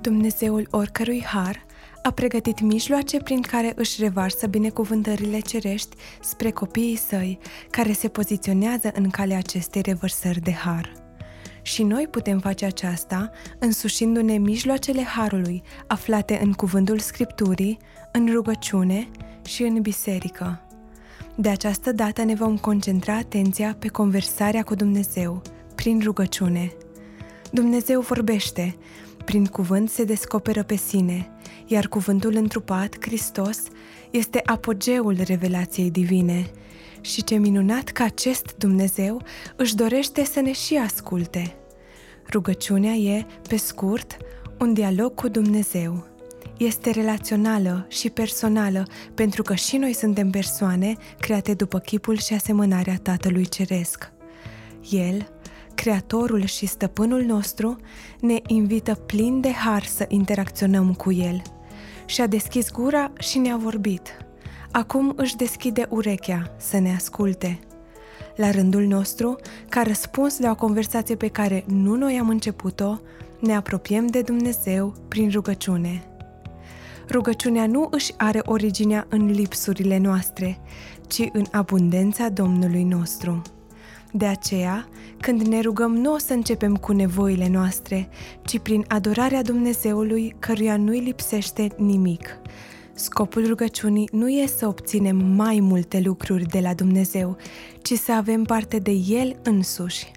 Dumnezeul oricărui har, a pregătit mijloace prin care își revarsă binecuvântările cerești spre copiii săi, care se poziționează în calea acestei revărsări de har. Și noi putem face aceasta însușindu-ne mijloacele harului, aflate în cuvântul Scripturii, în rugăciune și în biserică. De această dată ne vom concentra atenția pe conversarea cu Dumnezeu, prin rugăciune. Dumnezeu vorbește, prin cuvânt se descoperă pe sine, iar cuvântul întrupat, Hristos, este apogeul revelației divine. Și ce minunat că acest Dumnezeu își dorește să ne și asculte. Rugăciunea e, pe scurt, un dialog cu Dumnezeu. Este relațională și personală, pentru că și noi suntem persoane create după chipul și asemănarea Tatălui Ceresc. El, Creatorul și Stăpânul nostru, ne invită plin de har să interacționăm cu El. Și-a deschis gura și ne-a vorbit. Acum își deschide urechea să ne asculte. La rândul nostru, ca răspuns la o conversație pe care nu noi am început-o, ne apropiem de Dumnezeu prin rugăciune. Rugăciunea nu își are originea în lipsurile noastre, ci în abundența Domnului nostru. De aceea, când ne rugăm, nu o să începem cu nevoile noastre, ci prin adorarea Dumnezeului, căruia nu-i lipsește nimic. Scopul rugăciunii nu e să obținem mai multe lucruri de la Dumnezeu, ci să avem parte de El însuși.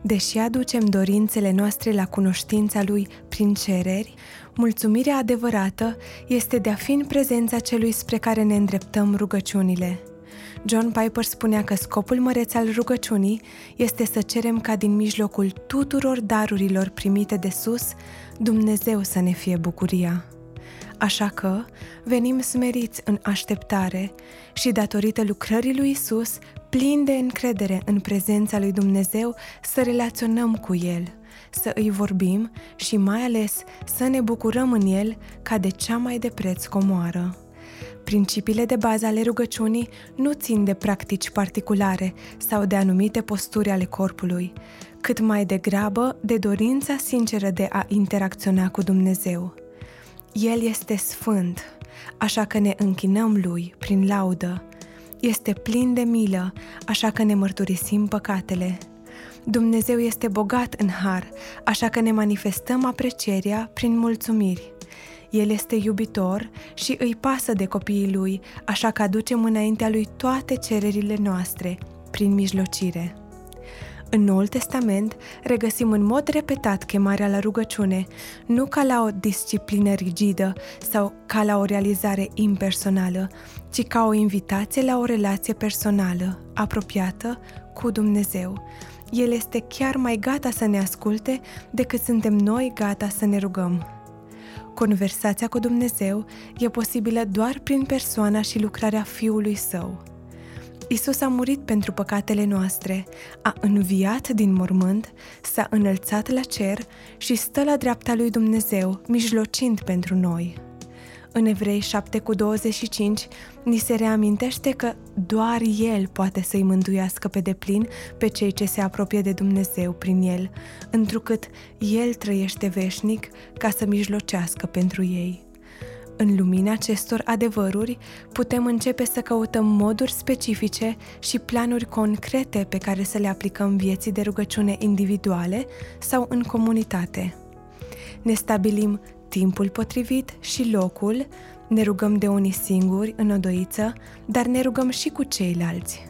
Deși aducem dorințele noastre la cunoștința Lui prin cereri, mulțumirea adevărată este de a fi în prezența Celui spre care ne îndreptăm rugăciunile. John Piper spunea că scopul măreț al rugăciunii este să cerem ca din mijlocul tuturor darurilor primite de sus, Dumnezeu să ne fie bucuria. Așa că venim smeriți în așteptare și, datorită lucrării lui Isus, plini de încredere în prezența lui Dumnezeu, să relaționăm cu El, să îi vorbim și mai ales să ne bucurăm în El ca de cea mai de preț comoară. Principiile de bază ale rugăciunii nu țin de practici particulare sau de anumite posturi ale corpului, cât mai degrabă de dorința sinceră de a interacționa cu Dumnezeu. El este sfânt, așa că ne închinăm Lui prin laudă. Este plin de milă, așa că ne mărturisim păcatele. Dumnezeu este bogat în har, așa că ne manifestăm aprecierea prin mulțumiri. El este iubitor și îi pasă de copiii Lui, așa că aducem înaintea Lui toate cererile noastre, prin mijlocire. În Noul Testament regăsim în mod repetat chemarea la rugăciune, nu ca la o disciplină rigidă sau ca la o realizare impersonală, ci ca o invitație la o relație personală, apropiată, cu Dumnezeu. El este chiar mai gata să ne asculte decât suntem noi gata să ne rugăm. Conversația cu Dumnezeu e posibilă doar prin persoana și lucrarea Fiului Său. Isus a murit pentru păcatele noastre, a înviat din mormânt, s-a înălțat la cer și stă la dreapta lui Dumnezeu, mijlocind pentru noi. În Evrei 7,25 ni se reamintește că doar El poate să-i mântuiască pe deplin pe cei ce se apropie de Dumnezeu prin El, întrucât El trăiește veșnic ca să mijlocească pentru ei. În lumina acestor adevăruri, putem începe să căutăm moduri specifice și planuri concrete pe care să le aplicăm vieții de rugăciune individuale sau în comunitate. Ne stabilim timpul potrivit și locul, ne rugăm de unii singuri, în odăiță, dar ne rugăm și cu ceilalți.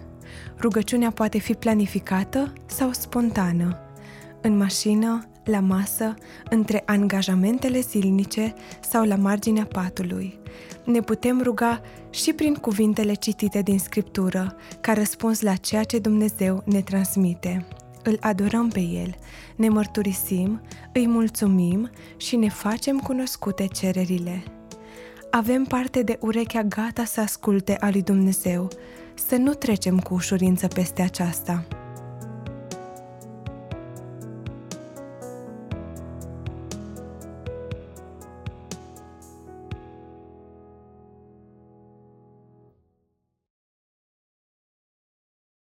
Rugăciunea poate fi planificată sau spontană. În mașină, la masă, între angajamentele zilnice sau la marginea patului. Ne putem ruga și prin cuvintele citite din Scriptură, ca răspuns la ceea ce Dumnezeu ne transmite. Îl adorăm pe El, ne mărturisim, îi mulțumim și ne facem cunoscute cererile. Avem parte de urechea gata să asculte a lui Dumnezeu, să nu trecem cu ușurință peste aceasta.